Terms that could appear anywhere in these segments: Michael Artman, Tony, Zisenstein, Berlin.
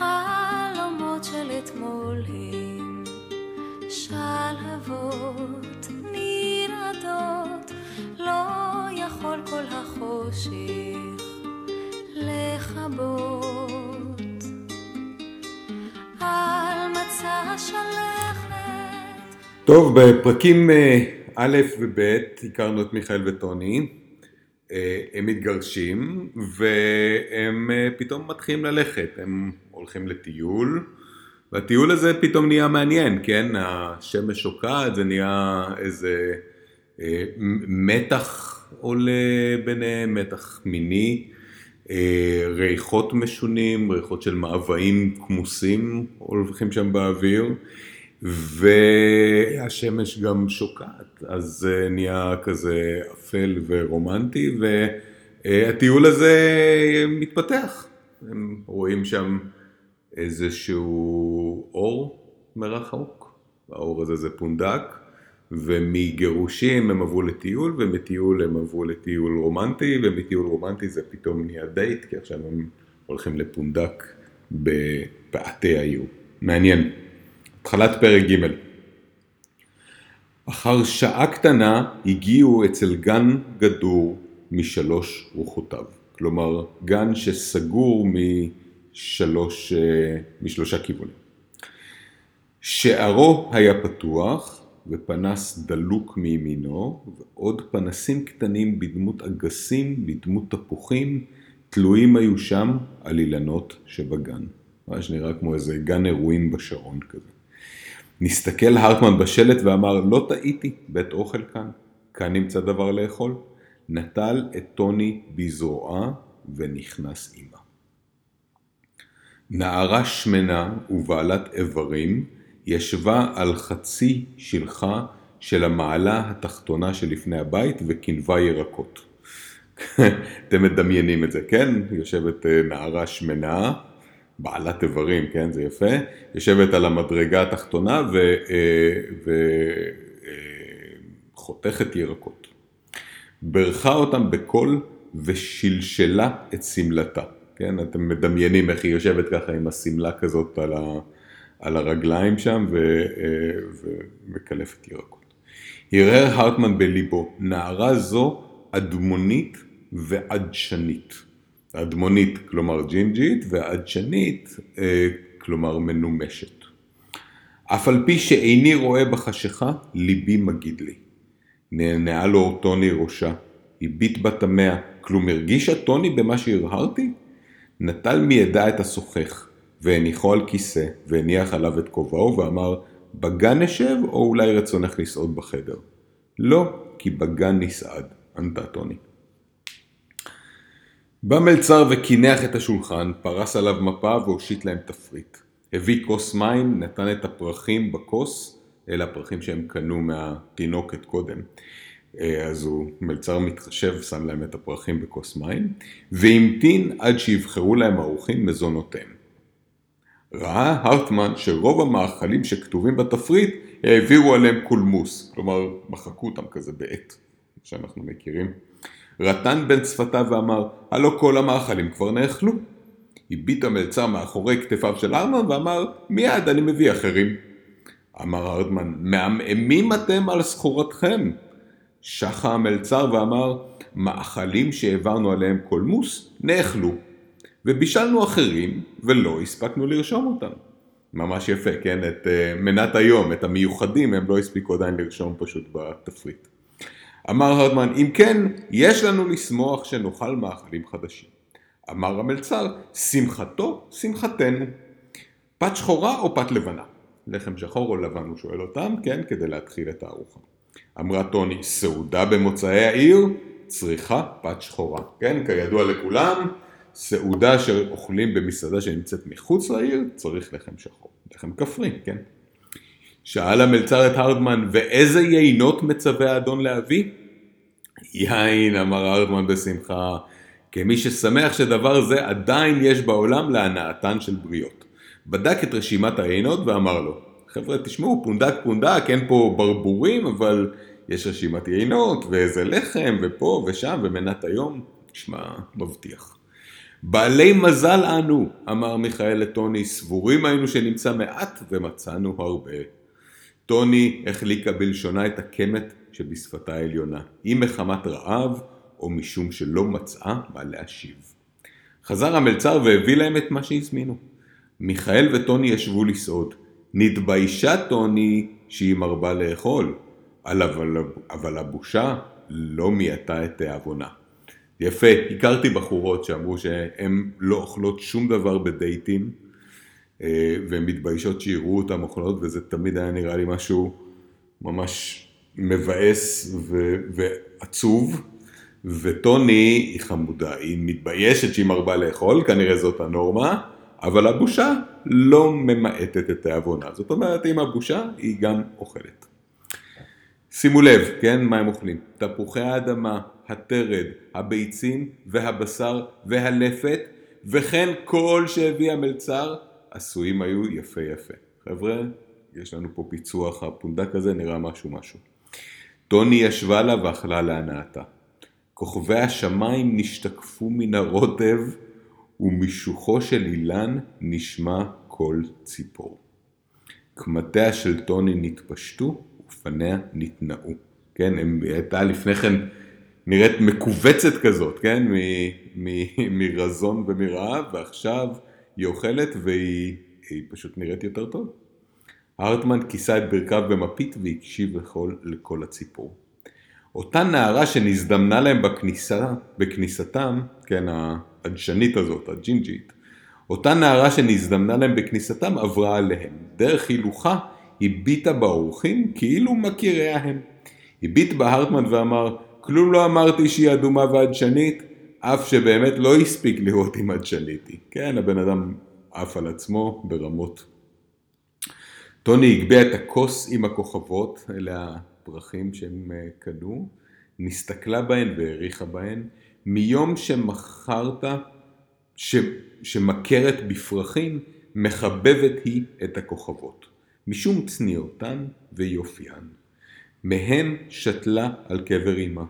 החלומות של אתמול הם שלהבות נרעדות, לא יכול כל החושך לחבות. על מצע השלכת. טוב, בפרקים א' וב' הכרנו את מיכאל וטוני. הם מתגרשים והם פתאום מתחילים ללכת, הם הולכים לטיול, והטיול הזה פתאום נהיה מעניין, כן? השמש שוקעת, זה נהיה איזה מתח עולה ביניהם, מתח מיני, ריחות משונים, ריחות של מאוויים כמוסים הולכים שם באוויר, והשמש גם שוקעת, אז נהיה כזה אפל ורומנטי, והטיול הזה מתפתח. הם רואים שם איזשהו אור מרחוק, האור הזה זה פונדק, ומגירושים הם עברו לטיול, ומטיול הם עברו לטיול רומנטי, ומטיול רומנטי זה פתאום נהיה דייט, כי עכשיו הם הולכים לפונדק בפאתי היו. מעניין. התחלת פרק ג'. אחר שעה קטנה הגיעו אצל גן גדור משלוש רוחותיו. כלומר, גן שסגור משלושה כיוונים. שערו היה פתוח ופנס דלוק מימינו, ועוד פנסים קטנים בדמות אגסים, בדמות תפוחים, תלויים היו שם על אילנות שבגן. מה שנראה כמו איזה גן אירועים בשרון כזה. נסתכל הרטמן בשלט ואמר, לא טעיתי, בית אוכל כאן. כאן נמצא דבר לאכול. נטל את טוני בזרועה ונכנס אימה. נערה שמנה ובעלת איברים ישבה על חצי שלחה של המעלה התחתונה שלפני הבית וכנבה ירקות. אתם מדמיינים את זה, כן? יושבת נערה שמנה. בעלת איברים, כן, זה יפה, יושבת על המדרגה התחתונה וחותכת ירקות. ברכה אותם בכל ושלשלה את סמלתה, כן, אתם מדמיינים איך היא יושבת ככה עם הסמלה כזאת על הרגליים שם ומקלפת ירקות. הרהר הרטמן בליבו, נערה זו אדמונית ועדשנית. אדמונית, כלומר ג'ינג'ית, ועדשנית, כלומר מנומשת. אף על פי שאיני רואה בחשיכה, ליבי מגיד לי. נענעה לו טוני ראשה, הביט בתמיה, כלום הרגישה טוני במה שהרהרתי? נטל מידע את השוחך, והניחו על כיסא, והניח עליו את כובעו, ואמר, בגן נשב, או אולי רצונך לסעוד בחדר? לא, כי בגן נסעד, ענתה טוני. בא מלצר וקינח את השולחן, פרס עליו מפה והושיט להם תפריט. הביא כוס מים, נתן את הפרחים בכוס, אלה הפרחים שהם קנו מהתינוקת קודם. אז הוא מלצר מתחשב, שם להם את הפרחים בכוס מים, והמתין עד שיבחרו להם ארוכים מזונותיהם. ראה הרטמן שרוב המאכלים שכתובים בתפריט העבירו עליהם קולמוס, כלומר מחקו אותם כזה בעת, שאנחנו מכירים. רטן בן צפתה ואמר, הלא כל המאכלים כבר נאכלו. הביט המלצר מאחורי כתפיו של הרטמן ואמר, מיד אני מביא אחרים. אמר הרטמן, מעמעמים אתם על סחורתכם. שחה המלצר ואמר, מאכלים שהעברנו עליהם קולמוס נאכלו. ובישלנו אחרים ולא הספקנו לרשום אותם. ממש יפה, כן? את מנת היום, את המיוחדים, הם לא הספיקו עדיין לרשום פשוט בתפריט. אמר הרטמן, אם כן, יש לנו לשמוח שנאכל מאכלים חדשים. אמר המלצר, שמחתו, שמחתנו. פת שחורה או פת לבנה? לחם שחור או לבן, הוא שואל אותם, כן, כדי להתחיל את הארוחה. אמרה טוני, סעודה במוצאי העיר, צריכה פת שחורה. כן, כידוע לכולם, סעודה שאוכלים במסעדה שנמצאת מחוץ לעיר, צריך לחם שחור. לחם כפרי, כן. שאל המלצר את הרטמן, ואיזה יינות מצווה האדון להביא? יין, אמר הרטמן בשמחה, כמי ששמח שדבר זה עדיין יש בעולם להנאתן של בריות. בדק את רשימת היינות ואמר לו, חבר'ה תשמעו, פונדק, אין פה ברבורים, אבל יש רשימת יינות, ואיזה לחם, ופה ושם, ומנת היום, נשמע מבטיח. בעלי מזל אנו, אמר מיכאל לטוני, סבורים היינו שנמצא מעט ומצאנו הרבה. טוני החליקה בלשונה את הקמת שבשפתה העליונה, אם מחמת רעב או משום שלא מצאה מה להשיב. חזר המלצר והביא להם את מה שהזמינו. מיכאל וטוני ישבו לסעוד. נתביישה טוני שהיא מרבה לאכול, אבל הבושה לא מייתה את תאבונה. יפה, הכרתי בחורות שאמרו שהן לא אוכלות שום דבר בדייטים, והן מתביישות שיראו אותן אוכלות, וזה תמיד היה נראה לי משהו ממש מבאס ועצוב. וטוני היא חמודה, היא מתביישת שהיא מרבה לאכול, כנראה זאת הנורמה, אבל הבושה לא ממעטת את העוונה. זאת אומרת, אם הבושה היא גם אוכלת. שימו לב, כן, מה הם אוכלים? תפוחי האדמה, התרד, הביצים והבשר והלפת, וכן כל שהביא המלצר, עשויים היו יפה יפה. חבר'ה, יש לנו פה פיצוח, הפונדק הזה נראה משהו. טוני ישבה לה ואכלה להנאתה. כוכבי השמיים נשתקפו מן הרוטב, ומשוחו של אילן נשמע כל ציפור. קמתיה של טוני נתפשטו, ופניה נתנאו. כן, היא הייתה לפני כן נראית מקובצת כזאת, כן? מרזון ומרעב, ועכשיו היא אוכלת והיא פשוט נראית יותר טוב. הארטמן כיסה את ברכיו במפית והקשיב לכל הציפור. אותה נערה שנזדמנה להם בכניסתם, כן, העדשנית הזאת, הג'ינג'ית, אותה נערה שנזדמנה להם בכניסתם עברה עליהם. דרך הילוכה הביטה באורחים כאילו מכיריה הם. הביט בהרטמן ואמר, כלום לא אמרתי שהיא אדומה ועדשנית, אף שבאמת לא הספיק לראות עם עדשניתי. כן, הבן אדם אף על עצמו ברמות. טוני הגביע את הכוס עם הכוכבות אליה, פרחים שהם קנו, נסתכלה בהן והעריכה בהן. מיום שמחרת, שמכרת בפרחים, מחבבת היא את הכוכבות, משום צניעותן ויופיין. מהן שתלה על קבר אימה.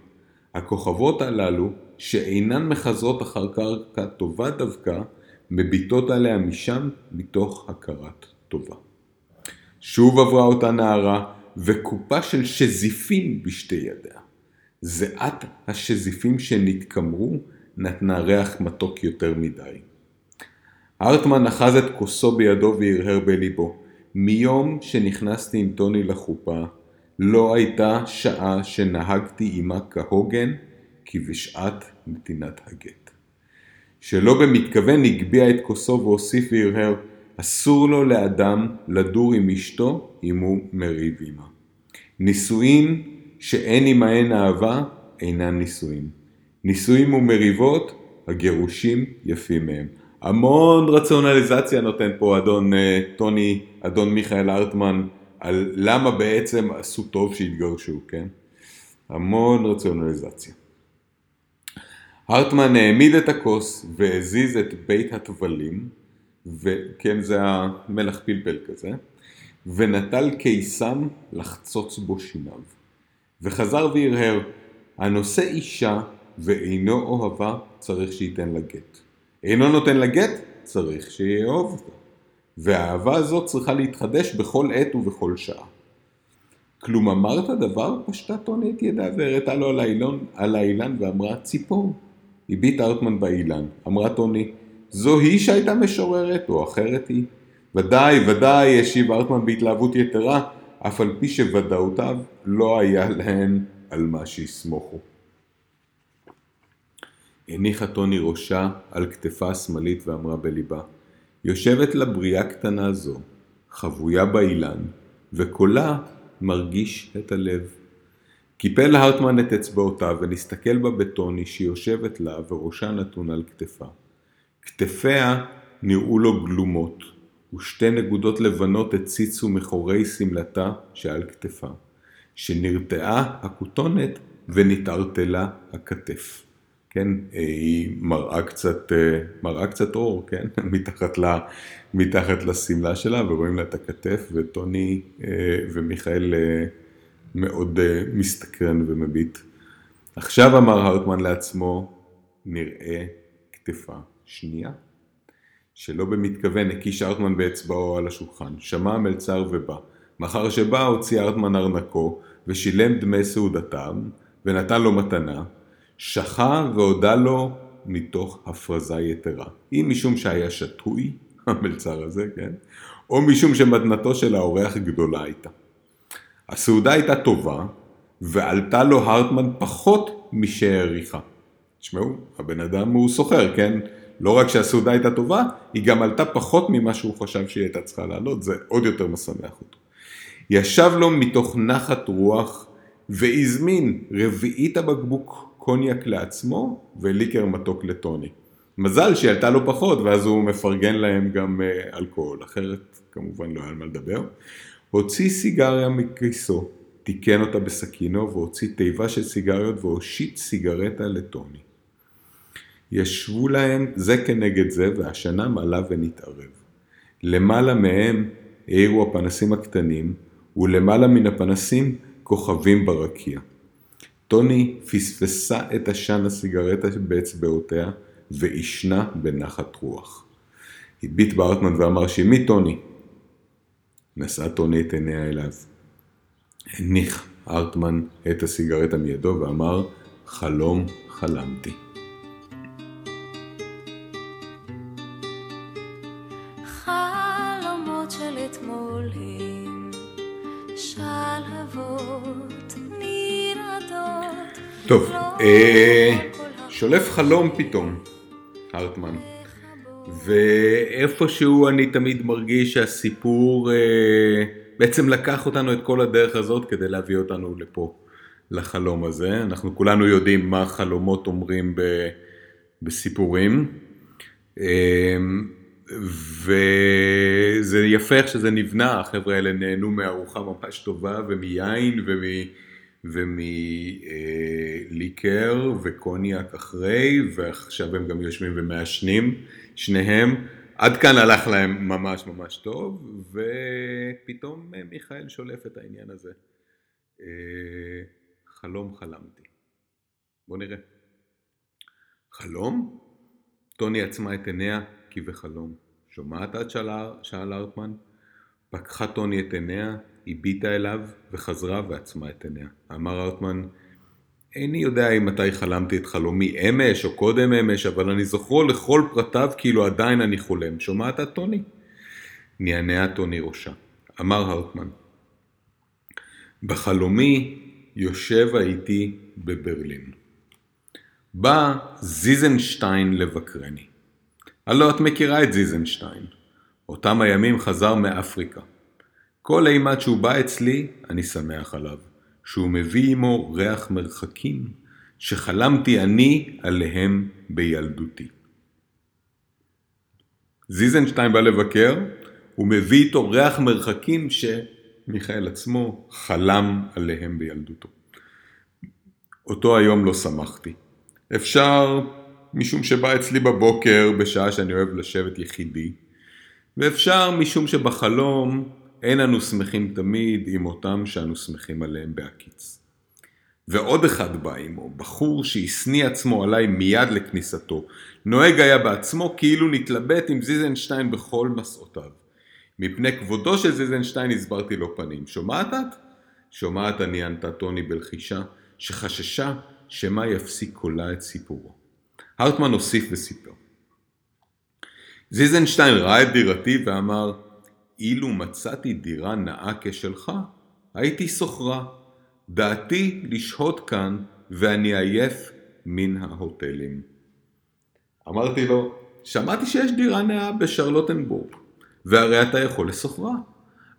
הכוכבות הללו, שאינן מחזרות אחר קרקע טובה דווקא, מביטות עליה משם מתוך הכרת טובה. שוב עברה אותה נערה, וקופה של שזיפים בשתי ידיה. זעת השזיפים שנתקמרו נתנה ריח מתוק יותר מדי. הארטמן אחז את כוסו בידו והרהר בליבו. מיום שנכנסתי עם טוני לחופה, לא הייתה שעה שנהגתי עימה כהוגן, כי בשעת נתינת הגט. שלא במתכוון הגביע את כוסו והוסיף והרהר, אסור לו לאדם לדור עם אשתו אם הוא מריב עמה. נישואים שאין עמהן אהבה אינן נישואים. נישואים ומריבות, הגירושים יפים מהם. המון רציונליזציה נותן פה אדון טוני, אדון מיכאל ארטמן, על למה בעצם עשו טוב שהתגרשו, כן? המון רציונליזציה. ארטמן העמיד את הכוס והזיז את בית התבלים, וכן זה המלח פלפל כזה, ונטל קיסם לחצוץ בו שיניו. וחזר והרהר, הנושא אישה ואינו אוהבה צריך שייתן לגט. אינו נותן לגט, צריך שיאהוב אותה. והאהבה הזאת צריכה להתחדש בכל עת ובכל שעה. כלום אמרת דבר, פשטה טוני את ידה והראתה לו על האילן ואמרה ציפור. הביט ארטמן באילן, אמרה טוני, זו היא שהייתה משוררת או אחרת היא. ודאי, השיב ארטמן בהתלהבות יתרה, אף על פי שוודאותיו לא היה להן על מה שיסמוכו. הניחה טוני ראשה על כתפה השמאלית ואמרה בליבה, יושבת לבריאה קטנה זו, חבויה באילן, וקולה מרגיש את הלב. קיפל הארטמן את אצבעותיו ונסתכל בה בטוני שיושבת לה וראשה נתון על כתפה. כתפיה נראו לו גלומות, ושתי נקודות לבנות הציצו מחורי סמלתה שעל כתפה, שנרתעה הכותונת ונתערטלה הכתף. כן, היא מראה קצת אור, כן, מתחת לסמלה שלה, ורואים לה את הכתף, וטוני ומיכאל מאוד מסתקרן ומביט. עכשיו אמר הארטמן לעצמו, נראה כתפה. שנייה, שלא במתכוון הקיש ארטמן באצבעו על השולחן, שמע המלצר ובא. מחר שבא הוציא ארטמן ארנקו ושילם דמי סעודתם ונתן לו מתנה, שחה והודה לו מתוך הפרזה יתרה. אם משום שהיה שטוי, המלצר הזה, כן? או משום שמתנתו של האורח גדולה הייתה. הסעודה הייתה טובה, ועלתה לו הרטמן פחות משעריכה. תשמעו, הבן אדם הוא סוחר, כן? לא רק שהסעודה הייתה טובה, היא גם עלתה פחות ממה שהוא חשב שהיא הייתה צריכה לעלות, זה עוד יותר משמח אותו. ישב לו מתוך נחת רוח והזמין רביעית הבקבוק קוניאק לעצמו וליקר מתוק לטוני. מזל שעלתה לו פחות, ואז הוא מפרגן להם גם אלכוהול, אחרת כמובן לא היה מה לדבר. הוציא סיגריה מכיסו, תיקן אותה בסכינו והוציא תיבה של סיגריות והושיט סיגרטה לטוני. ישבו להם זה כנגד זה והשנם עלה ונתערב. למעלה מהם העירו הפנסים הקטנים ולמעלה מן הפנסים כוכבים ברקיע. טוני פספסה את עשן הסיגרטה באצבעותיה ואישנה בנחת רוח. הביט בארטמן ואמר שמי טוני? נשא טוני את עיניה אליו. הניח ארטמן את הסיגרטה מידו ואמר חלום חלמתי. חלומות של אתמולים שלהבות נרעדות. טוב, שולף חלום פתאום ארטמן, ואיפשהו אני תמיד מרגיש שהסיפור בעצם לקח אותנו את כל הדרך הזאת כדי להביא אותנו לפה, לחלום הזה. אנחנו כולנו יודעים מה חלומות אומרים בסיפורים, וזה יפה איך שזה נבנה. החבר'ה האלה נהנו מארוחה ממש טובה ומיין ומליקר וקוניאק אחרי, ועכשיו הם גם יושבים ומעשנים שניהם. עד כאן הלך להם ממש ממש טוב, ופתאום מיכאל שולף את העניין הזה. חלום חלמתי. בוא נראה. חלום? טוני עצמה את עיניה כי וחלום. שומעת עד שאל ארטמן? פקחה טוני את עיניה, הביטה אליו וחזרה ועצמה את עיניה. אמר ארטמן, איני יודע אם מתי חלמתי את חלומי אמש או קודם אמש, אבל אני זוכרו לכל פרטיו כאילו עדיין אני חולם. שומעת את טוני? נענעה טוני ראשה. אמר הרטמן, בחלומי יושב הייתי בברלין. בא זיזנשטיין לבקרני. הלא את מכירה את זיזנשטיין. אותם הימים חזר מאפריקה. כל אימת שהוא בא אצלי אני שמח עליו. שהוא מביא עמו ריח מרחקים שחלמתי אני עליהם בילדותי. זיזנשטיין בא לבקר, הוא מביא איתו ריח מרחקים שמיכאל עצמו חלם עליהם בילדותו. אותו היום לא שמחתי. אפשר משום שבא אצלי בבוקר בשעה שאני אוהב לשבת יחידי, ואפשר משום שבחלום אין אנו שמחים תמיד עם אותם שאנו שמחים עליהם בהקיץ. ועוד אחד בא עמו, בחור שהסניע עצמו עליי מיד לכניסתו, נוהג היה בעצמו כאילו נתלבט עם זיזנשטיין בכל מסעותיו. מפני כבודו של זיזנשטיין הסברתי לו פנים. שומעת את? שומעת, אני ענתה טוני בלחישה, שחששה שמה יפסיק קולה את סיפורו. הרטמן הוסיף וסיפר. זיזנשטיין ראה את דירתי ואמר, אילו מצאתי דירה נאה כשלך, הייתי סוחרה. דעתי לשהות כאן ואני עייף מן ההוטלים. אמרתי לו, שמעתי שיש דירה נאה בשרלוטנבורג, והרי אתה יכול לסוחרה.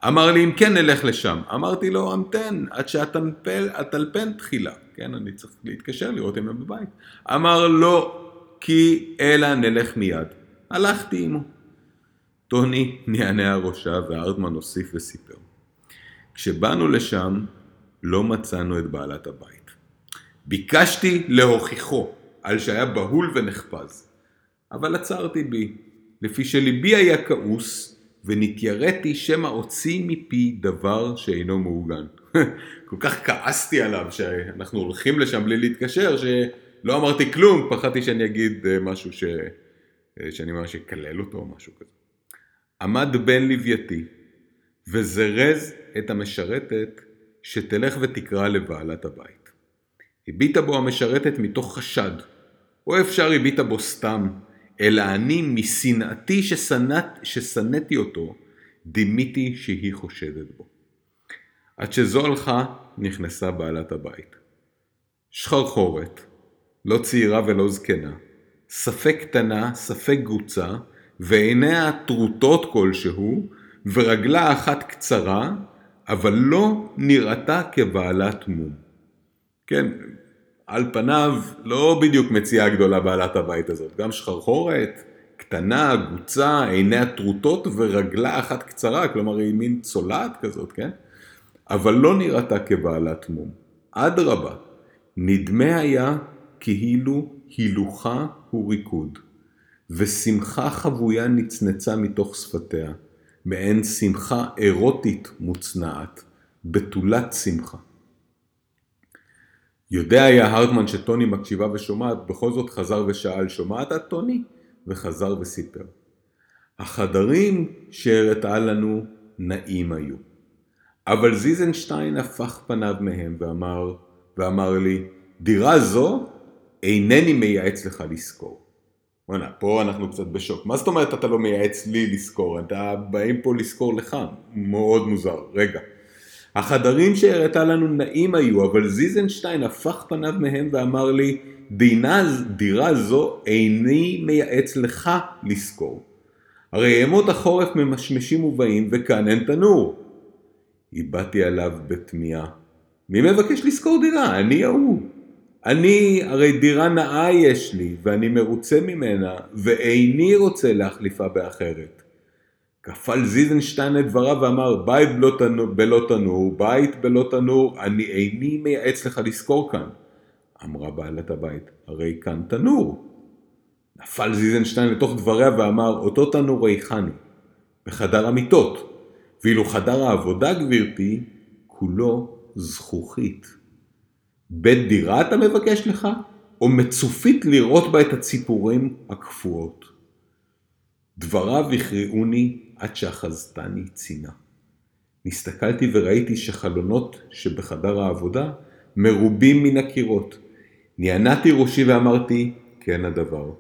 אמר לי, אם כן נלך לשם. אמרתי לו, המתן, עד שהטלפן תחילה. כן, אני צריך להתקשר לראות אם הם בבית. אמר לא, כי אלא נלך מיד. הלכתי עמו. טוני נענע ראשה והארטמן הוסיף וסיפר. כשבאנו לשם לא מצאנו את בעלת הבית. ביקשתי להוכיחו על שהיה בהול ונחפז. אבל עצרתי בי, לפי שליבי היה כעוס ונתיירתי שמא הוציא מפי דבר שאינו מעוגן. כל כך כעסתי עליו שאנחנו הולכים לשם בלי להתקשר שלא אמרתי כלום, פחדתי שאני אגיד משהו שאני אומר שיקלל אותו או משהו כזה. עמד בן לווייתי וזרז את המשרתת שתלך ותקרא לבעלת הבית. הביטה בו המשרתת מתוך חשד, או אפשר הביטה בו סתם, אלא אני מסנאתי ששנאתי אותו, דימיתי שהיא חושדת בו. עד שזו הלכה נכנסה בעלת הבית. שחרחורת, לא צעירה ולא זקנה, ספק קטנה, ספק גוצה, ועיניה טרוטות כלשהו, ורגלה אחת קצרה, אבל לא נראתה כבעלת מום. כן, על פניו לא בדיוק מציאה גדולה בעלת הבית הזאת, גם שחרחורת, קטנה, גוצה, עיניה טרוטות ורגלה אחת קצרה, כלומר היא מין צולעת כזאת, כן? אבל לא נראתה כבעלת מום. עד רבה, נדמה היה כאילו הילוכה וריקוד, ושמחה חבויה נצנצה מתוך שפתיה, מעין שמחה אירוטית מוצנעת, בתולת שמחה. יודע היה הרטמן שטוני מקשיבה ושומעת, בכל זאת חזר ושאל, שומעת את טוני? וחזר וסיפר. החדרים שהרתה לנו נעים היו. אבל זיזנשטיין הפך פניו מהם ואמר לי, דירה זו אינני מייעץ לך לזכור. וואלה, פה אנחנו קצת בשוק. מה זאת אומרת אתה לא מייעץ לי לזכור? אתה באים פה לזכור לך. מאוד מוזר. רגע. החדרים שהרתה לנו נעים היו, אבל זיזנשטיין הפך פניו מהם ואמר לי, דירה זו איני מייעץ לך לזכור. הרי ימות החורף ממשמשים ובאים וכאן אין תנור. איבאתי עליו בתמיעה. מי מבקש לזכור דירה? אני ההוא. אני הרי דירה נאה יש לי ואני מרוצה ממנה ואיני רוצה להחליפה באחרת. כפל זיזנשטיין את דבריו ואמר בית בלא תנור, בית בלא תנור, אני איני מייעץ לך לזכור כאן. אמרה בעלת הבית, הרי כאן תנור. נפל זיזנשטיין לתוך דבריה ואמר, אותו תנור היכן הוא, בחדר המיטות, ואילו חדר העבודה גבירתי, כולו זכוכית. בית דירה אתה מבקש לך, או מצופית לראות בה את הציפורים הקפואות. דבריו הכריעוני עד שאחזתני צינה. נסתכלתי וראיתי שחלונות שבחדר העבודה מרובים מן הקירות. נענתי ראשי ואמרתי, כן הדבר.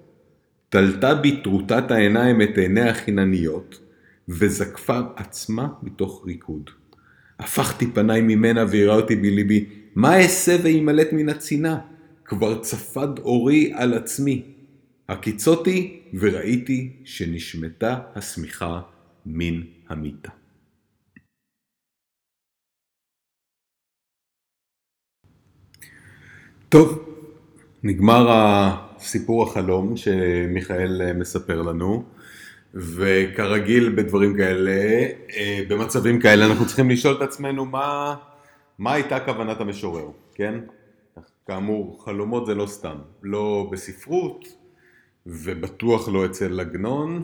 תלתה בתרוטת העיניים את עיניה החינניות, וזקפה עצמה מתוך ריקוד. הפכתי פניי ממנה והיררתי בליבי, מה אעשה ואימלט מן הצינה? כבר צפד אורי על עצמי. הקיצותי וראיתי שנשמטה השמיכה מן המיטה. טוב, נגמר הסיפור החלום שמיכאל מספר לנו, וכרגיל בדברים כאלה, במצבים כאלה אנחנו צריכים לשאול את עצמנו מה הייתה כוונת המשורר, כן? כאמור, חלומות זה לא סתם, לא בספרות ובטוח לא אצל עגנון.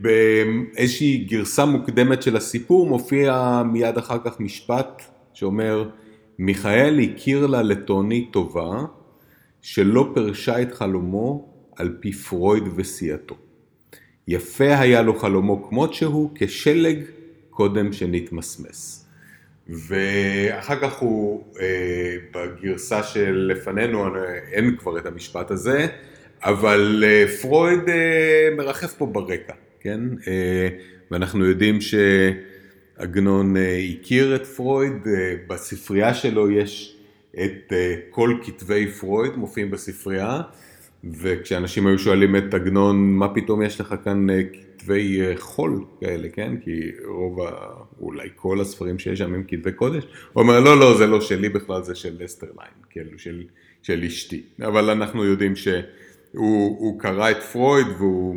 באיזושהי גרסה מוקדמת של הסיפור מופיע מיד אחר כך משפט שאומר, מיכאל הכיר לה לטוני טובה שלא פרשה את חלומו על פי פרויד וסיעתו. יפה היה לו חלומו כמות שהוא כשלג קודם שנתמסמס. ואחר כך הוא, בגרסה שלפנינו אין כבר את המשפט הזה, אבל פרויד מרחף פה ברקע, כן? ואנחנו יודעים ש... עגנון הכיר את פרויד, בספרייה שלו יש את כל כתבי פרויד מופיעים בספרייה, וכשאנשים היו שואלים את עגנון מה פתאום יש לך כאן כתבי חול כאלה, כן? כי אולי כל הספרים שיש שם הם כתבי קודש, הוא אומר לא, זה לא שלי בכלל, זה של אסטרליין, כאילו של אשתי, אבל אנחנו יודעים שהוא קרא את פרויד והוא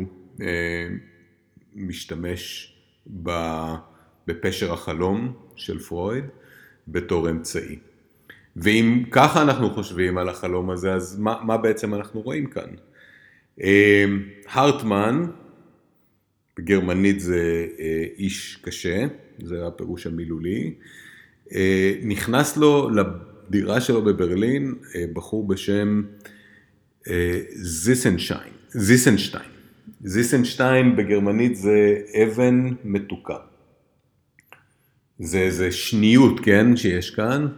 משתמש בפשר החלום של פרויד בתור אמצעי. ואם ככה אנחנו חושבים על החלום הזה, אז מה בעצם אנחנו רואים כאן? הרטמן, בגרמנית זה איש קשה, זה הפירוש המילולי, נכנס לו לדירה שלו בברלין, בחור בשם זיסנשטיין. זיסנשטיין. זיסנשטיין בגרמנית זה אבן מתוקה. זה שניות, כן, שיש כאן,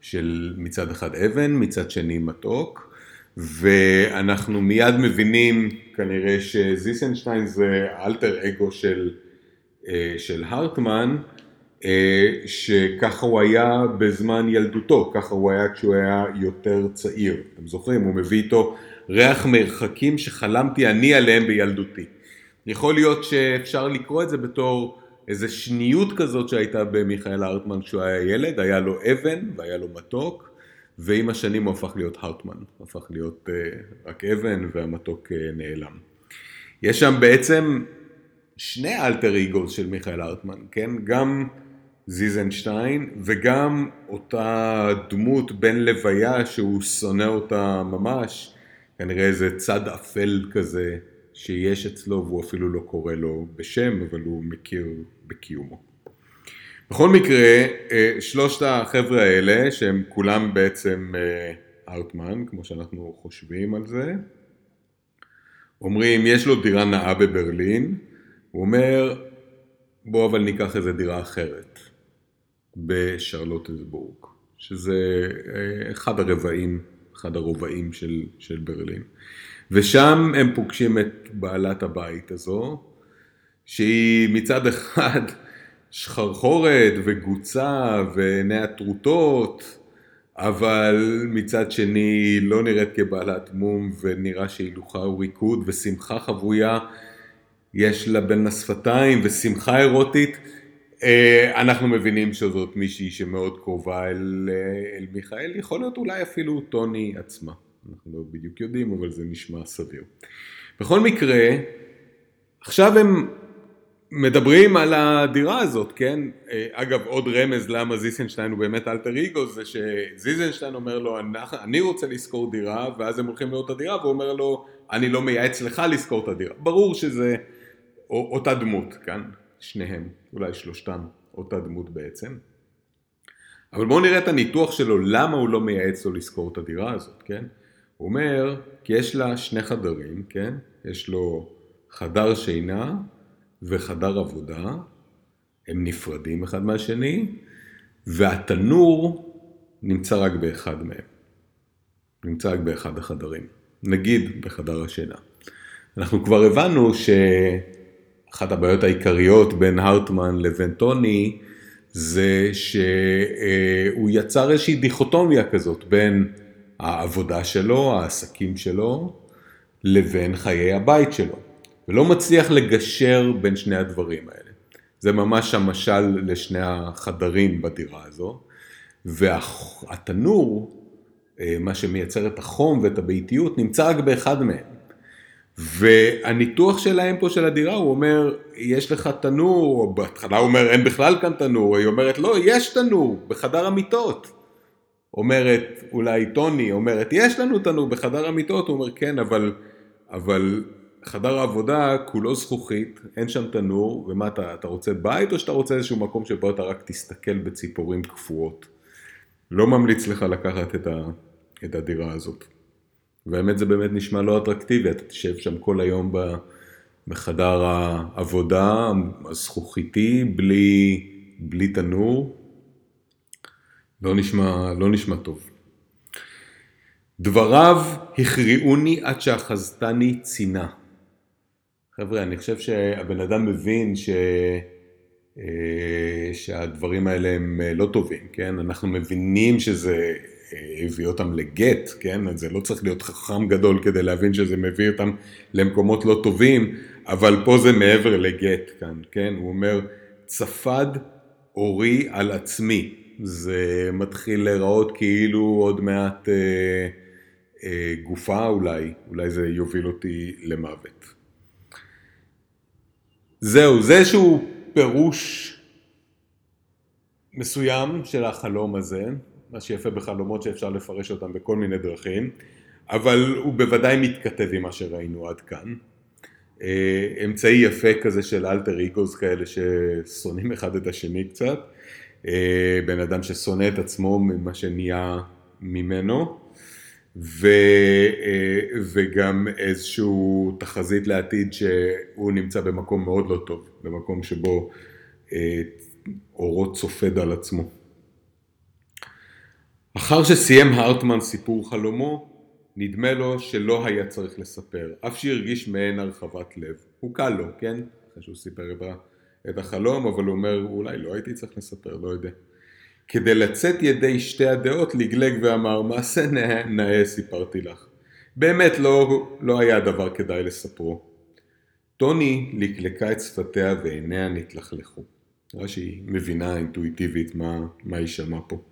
של מצד אחד אבן, מצד שני מתוק, ואנחנו מיד מבינים כנראה שזיסנשטיין זה אלטר אגו של הרטמן, שככה הוא היה בזמן ילדותו, ככה הוא היה כשהוא היה יותר צעיר. אתם זוכרים, הוא מביא איתו ריח מרחקים שחלמתי אני עליהם בילדותי. יכול להיות שאפשר לקרוא את זה בתור איזו שניות כזאת שהייתה במיכאל הרטמן כשהוא היה ילד, היה לו אבן והיה לו מתוק, ועם השנים הוא הפך להיות הרטמן, הפך להיות רק אבן והמתוק נעלם. יש שם בעצם שני אלטר איגוס של מיכאל הרטמן, כן? גם זיזנשטיין וגם אותה דמות בין לוויה שהוא שונא אותה ממש, כנראה איזה צד אפל כזה שיש אצלו והוא אפילו לא קורא לו בשם, אבל הוא מכיר בקיומו. בכל מקרה, שלושת החבר'ה האלה שהם כולם בעצם הרטמן, כמו שאנחנו חושבים על זה, אומרים יש לו דירה נאה בברלין, הוא אומר בוא אבל ניקח איזה דירה אחרת בשרלוטסבורג, שזה אחד הרובעים של ברלין. ושם הם פוגשים את בעלת הבית הזו, שהיא מצד אחד שחרחורת וגוצה ועיניה טרוטות, אבל מצד שני לא נראית כבעלת מום ונראה שהילוכה הוא ריקוד ושמחה חבויה, יש לה בין השפתיים ושמחה אירוטית. אנחנו מבינים שזאת מישהי שמאוד קרובה אל מיכאל, יכול להיות אולי אפילו טוני עצמה. אנחנו לא בדיוק יודעים, אבל זה נשמע סביר. בכל מקרה, עכשיו הם מדברים על הדירה הזאת, כן? אגב, עוד רמז למה זיסנשטיין הוא באמת אלטר איגו, זה שזיסנשטיין אומר לו, אני רוצה לזכור דירה, ואז הם הולכים לאותה דירה, והוא אומר לו, אני לא מייעץ לך לזכור את הדירה. ברור שזה אותה דמות, כן? שניהם, אולי שלושתם, אותה דמות בעצם. אבל בואו נראה את הניתוח שלו, למה הוא לא מייעץ לו לזכור את הדירה הזאת, כן? הוא אומר, כי יש לה שני חדרים, כן? יש לו חדר שינה וחדר עבודה, הם נפרדים אחד מהשני, והתנור נמצא רק באחד מהם, נמצא רק באחד החדרים, נגיד בחדר השינה. אנחנו כבר הבנו שאחת הבעיות העיקריות בין הרטמן לבין טוני, זה שהוא יצר איזושהי דיכוטומיה כזאת בין העבודה שלו, העסקים שלו, לבין חיי הבית שלו. ולא מצליח לגשר בין שני הדברים האלה. זה ממש המשל לשני החדרים בדירה הזו. והתנור, מה שמייצר את החום ואת הביתיות, נמצא רק באחד מהם. והניתוח שלהם פה של הדירה, הוא אומר, יש לך תנור, או בהתחלה הוא אומר, אין בכלל כאן תנור, היא אומרת, לא, יש תנור, בחדר המיטות. אומרת, אולי טוני, אומרת, יש לנו תנור, בחדר המיטות, הוא אומר, כן, אבל חדר העבודה כולו זכוכית, אין שם תנור, ומה אתה רוצה בית, או שאתה רוצה איזשהו מקום שבו אתה רק תסתכל בציפורים קפואות. לא ממליץ לך לקחת את הדירה הזאת. והאמת זה באמת נשמע לא אטרקטיבי, אתה תשב שם כל היום בחדר העבודה הזכוכיתי, בלי תנור, לא נשמע טוב. דבריו הכריעוני עד שאחזתני צינה. חבר'ה, אני חושב שהבן אדם מבין שהדברים האלה הם לא טובים, כן? אנחנו מבינים שזה הביא אותם לגט, כן? אז זה לא צריך להיות חכם גדול כדי להבין שזה מביא אותם למקומות לא טובים, אבל פה זה מעבר לגט כאן, כן? הוא אומר, צפד אורי על עצמי. זה מתחיל להיראות כאילו עוד מעט גופה אולי זה יוביל אותי למוות. זהו, זה שהוא פירוש מסוים של החלום הזה, מה שיפה בחלומות שאפשר לפרש אותם בכל מיני דרכים, אבל הוא בוודאי מתכתב עם מה שראינו עד כאן. אמצעי יפה כזה של אלטר איגוז כאלה ששונאים אחד את השני קצת, בן אדם ששונא את עצמו ממה שנהיה ממנו, וגם איזשהו תחזית לעתיד שהוא נמצא במקום מאוד לא טוב, במקום שבו אורות צופד על עצמו. אחר שסיים הארטמן סיפור חלומו, נדמה לו שלא היה צריך לספר, אף שהרגיש מעין הרחבת לב. הוא קל לו, כן? אחרי שהוא סיפר את החלום, אבל הוא אומר, אולי לא הייתי צריך לספר, לא יודע. כדי לצאת ידי שתי הדעות, לגלג ואמר, מעשה נאה סיפרתי לך. באמת לא היה דבר כדאי לספרו. טוני לקלקה את שפתיה ועיניה נתלכלכו. נראה שהיא מבינה אינטואיטיבית מה היא שמעה פה.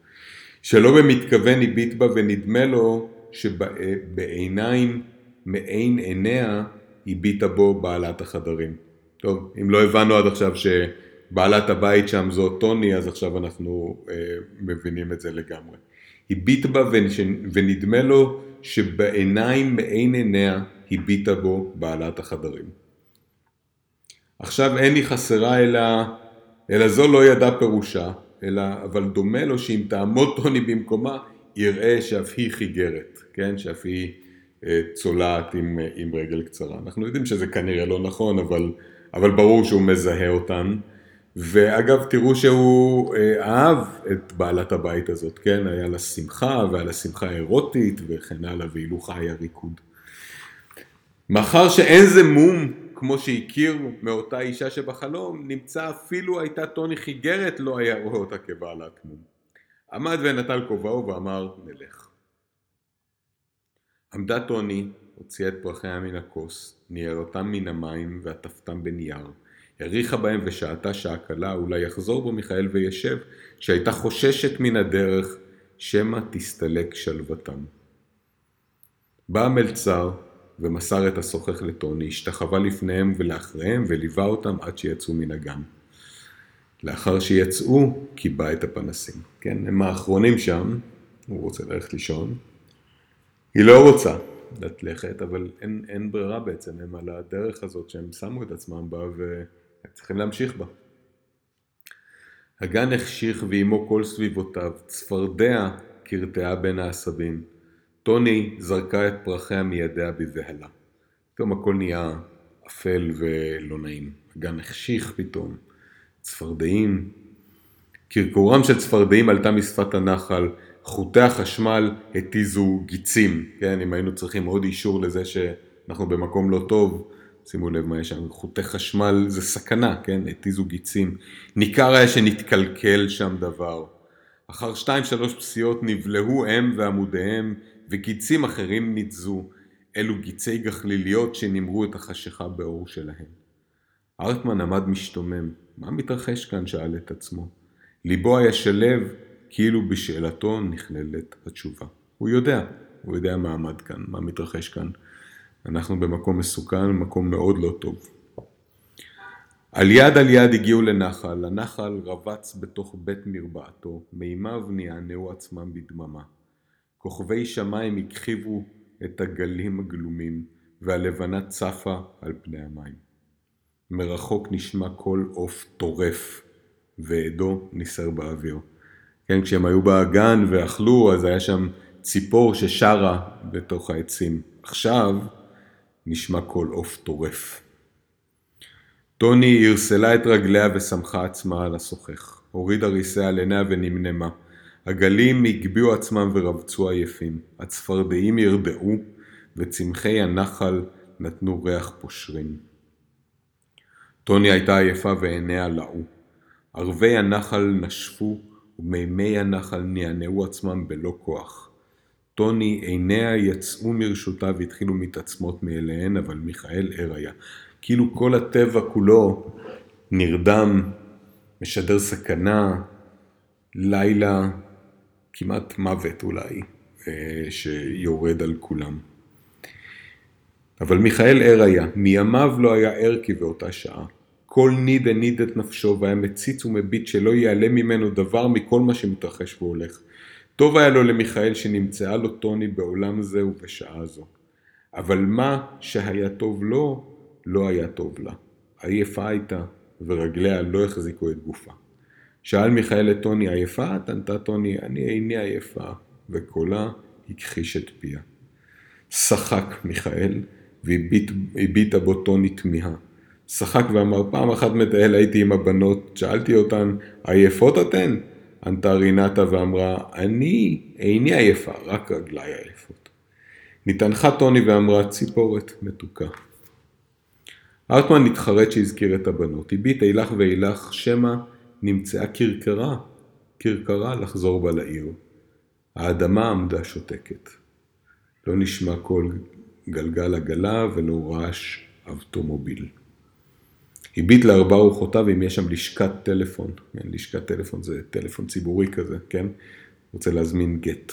שלא במתכוון הביט בה ונדמה לו שבעיניים מעין עיניה הביטה בו בעלת החדרים. טוב, אם לא הבנו עד עכשיו שבעלת הבית שם זו טוני, אז עכשיו אנחנו מבינים את זה לגמרי. הביטה בה ונדמה לו שבעיניים מעין עיניה הביטה בו בעלת החדרים. עכשיו אין היא חסרה אלא זו לא ידע פירושה, אבל דומה לו שאם תעמוד טוני במקומה, יראה שאף היא חיגרת, כן? שאף היא צולעת עם רגל קצרה. אנחנו יודעים שזה כנראה לא נכון, אבל ברור שהוא מזהה אותן. ואגב, תראו שהוא אהב את בעלת הבית הזאת, כן? היה לה שמחה, ועל השמחה אירוטית, וכן הלאה, והילוכה היה ריקוד. מאחר שאין זה מום, כמו שהכיר מאותה אישה שבחלום, נמצא אפילו הייתה טוני חיגרת, לא היה רואה אותה כבעלת מום. עמד ונטל כובעו ואמר, נלך. עמדה טוני, הוציאה את פרחיה מן הכוס, ניהלותם מן המים ועטפתם בנייר, הריחה בהם ושעתה שעה קלה, אולי יחזור בו מיכאל וישב, שהייתה חוששת מן הדרך, שמה תסתלק שלוותם. בא המלצר ומסר את השוחך לטוני, השתחווה לפניהם ולאחריהם וליווה אותם עד שיצאו מן הגן. לאחר שיצאו, קיבע את הפנסים. כן, הם האחרונים שם, הוא רוצה ללכת לישון. היא לא רוצה ללכת, אבל אין ברירה בעצם, הם על הדרך הזאת שהם שמו את עצמם בה והם צריכים להמשיך בה. הגן החשיך ועימו כל סביבותיו, צפרדיה קרטעה בין העשבים. טוני זרקה את פרחיה מידיה בבהלה. פתאום הכל נהיה אפל ולא נעים. הגן החשיך פתאום. צפרדעים. קרקורם של צפרדעים עלתה משפת הנחל, חוטי החשמל הטיזו גיצים, כן, אם היינו צריכים עוד אישור לזה שאנחנו במקום לא טוב, שימו לב מה יש שם, חוטי חשמל זה סכנה, כן, הטיזו גיצים, ניכר היה שנתקלקל שם דבר, אחר 2-3 פסיעות נבלעו הם ועמודיהם, וגיצים אחרים ניתזו, אלו גיצי גחליליות שנמרו את החשיכה באור שלהם. ארטמן עמד משתומם, מה מתרחש כאן? שאל את עצמו. ליבו היה שלב, כאילו בשאלתו נכללת התשובה. הוא יודע מה עמד כאן, מה מתרחש כאן. אנחנו במקום מסוכן, מקום מאוד לא טוב. על יד הגיעו לנחל, הנחל רבץ בתוך בית מרבעתו, מימיו נענעו עצמם בדממה. כוכבי שמיים הכחיבו את הגלים הגלומים, והלבנה צפה על פני המים. מרחוק נשמע כל עוף טורף, ועדו ניסר באוויר. כן, כשהם היו באגן ואכלו, אז היה שם ציפור ששרה בתוך העצים. עכשיו נשמע כל עוף טורף. טוני הרסלה את רגליה ושמחה עצמה על השוחך. הורידה ריסה על עיניה ונמנמה. הגלים הגביעו עצמם ורבצו עייפים. הצפרדעים ירדעו, וצמחי הנחל נתנו ריח פושרים. טוני הייתה עייפה ועיניה לאו. ערבי הנחל נשפו ומימי הנחל נענעו עצמם בלא כוח. טוני עיניה יצאו מרשותה והתחילו מתעצמות מאליהן, אבל מיכאל ער היה. כאילו כל הטבע כולו נרדם, משדר סכנה, לילה, כמעט מוות אולי, שיורד על כולם. אבל מיכאל ער היה, מימיו לא היה ער כבאותה שעה. כל ניד הניד את נפשו והיה מציץ ומביט שלא יעלה ממנו דבר מכל מה שמתרחש והולך. טוב היה לו למיכאל שנמצאה לו טוני בעולם זה ובשעה זו. אבל מה שהיה טוב לו, לא היה טוב לה. עייפה הייתה ורגליה לא החזיקו את גופה. שאל מיכאל את טוני, עייפה? תנתה טוני, אני איני עייפה. וקולה הכחיש את פיה. שחק מיכאל, והביטה בו טוני תמיהה. שחק ואמר, פעם אחת מטייל הייתי עם הבנות, שאלתי אותן, עייפות אתן? ענתה רינתה ואמרה, אני איני עייפה, רק רגליי עייפות. נתנחה טוני ואמרה, ציפורת מתוקה. ארטמן התחרט שהזכיר את הבנות, הביט אילך ואילך, שמה נמצאה קרקרה, קרקרה לחזור בה לעיר. האדמה עמדה שותקת. לא נשמע קול גלגל עגלה ולא רעש אוטומוביל. הביט לארבע רוחותיו אם יש שם לשכת טלפון. לשכת טלפון זה טלפון ציבורי כזה, כן? רוצה להזמין גט.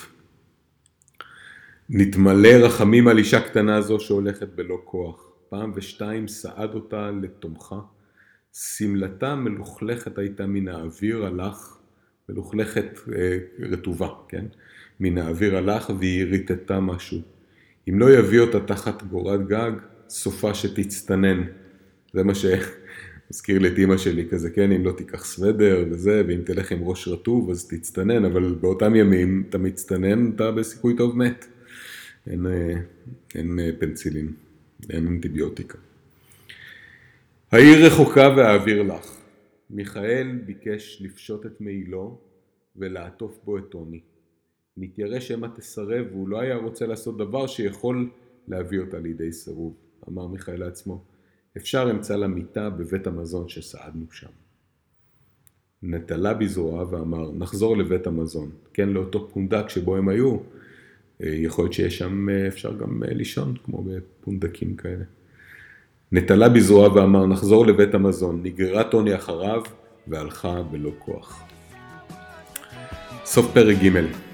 נתמלא רחמים על אישה קטנה זו שהולכת בלא כוח. פעם ושתיים סעד אותה לתומכה. סמלתה מלוכלכת הייתה מן האוויר הלך, מלוכלכת רטובה, כן? מן האוויר הלך והיא ריטטה משהו. אם לא יביא אותה תחת גורת גג, סופה שתצטנן. זה מה שמזכיר לי את אמא שלי כזה, כן, אם לא תיקח סוודר וזה, ואם תלך עם ראש רטוב אז תצטנן, אבל באותם ימים אתה מצטנן, אתה בסיכוי טוב מת. אין פנצילין, אין אנטיביוטיקה. העיר רחוקה והאוויר לך. מיכאל ביקש לפשוט את מעילו ולעטוף בו את טוני. נתיירא שמא תסרב, והוא לא היה רוצה לעשות דבר שיכול להביא אותה לידי סירוב, אמר מיכאל לעצמו. אפשר אמצא למיטה בבית המזון שסעדנו שם. נטלה בזרועה ואמר, נחזור לבית המזון. כן, לאותו פונדק שבו הם היו, יכול להיות שיש שם, אפשר גם לישון, כמו בפונדקים כאלה. נטלה בזרועה ואמר, נחזור לבית המזון. נגררה טוני אחריו והלכה בלא כוח. סוף פרק ג'.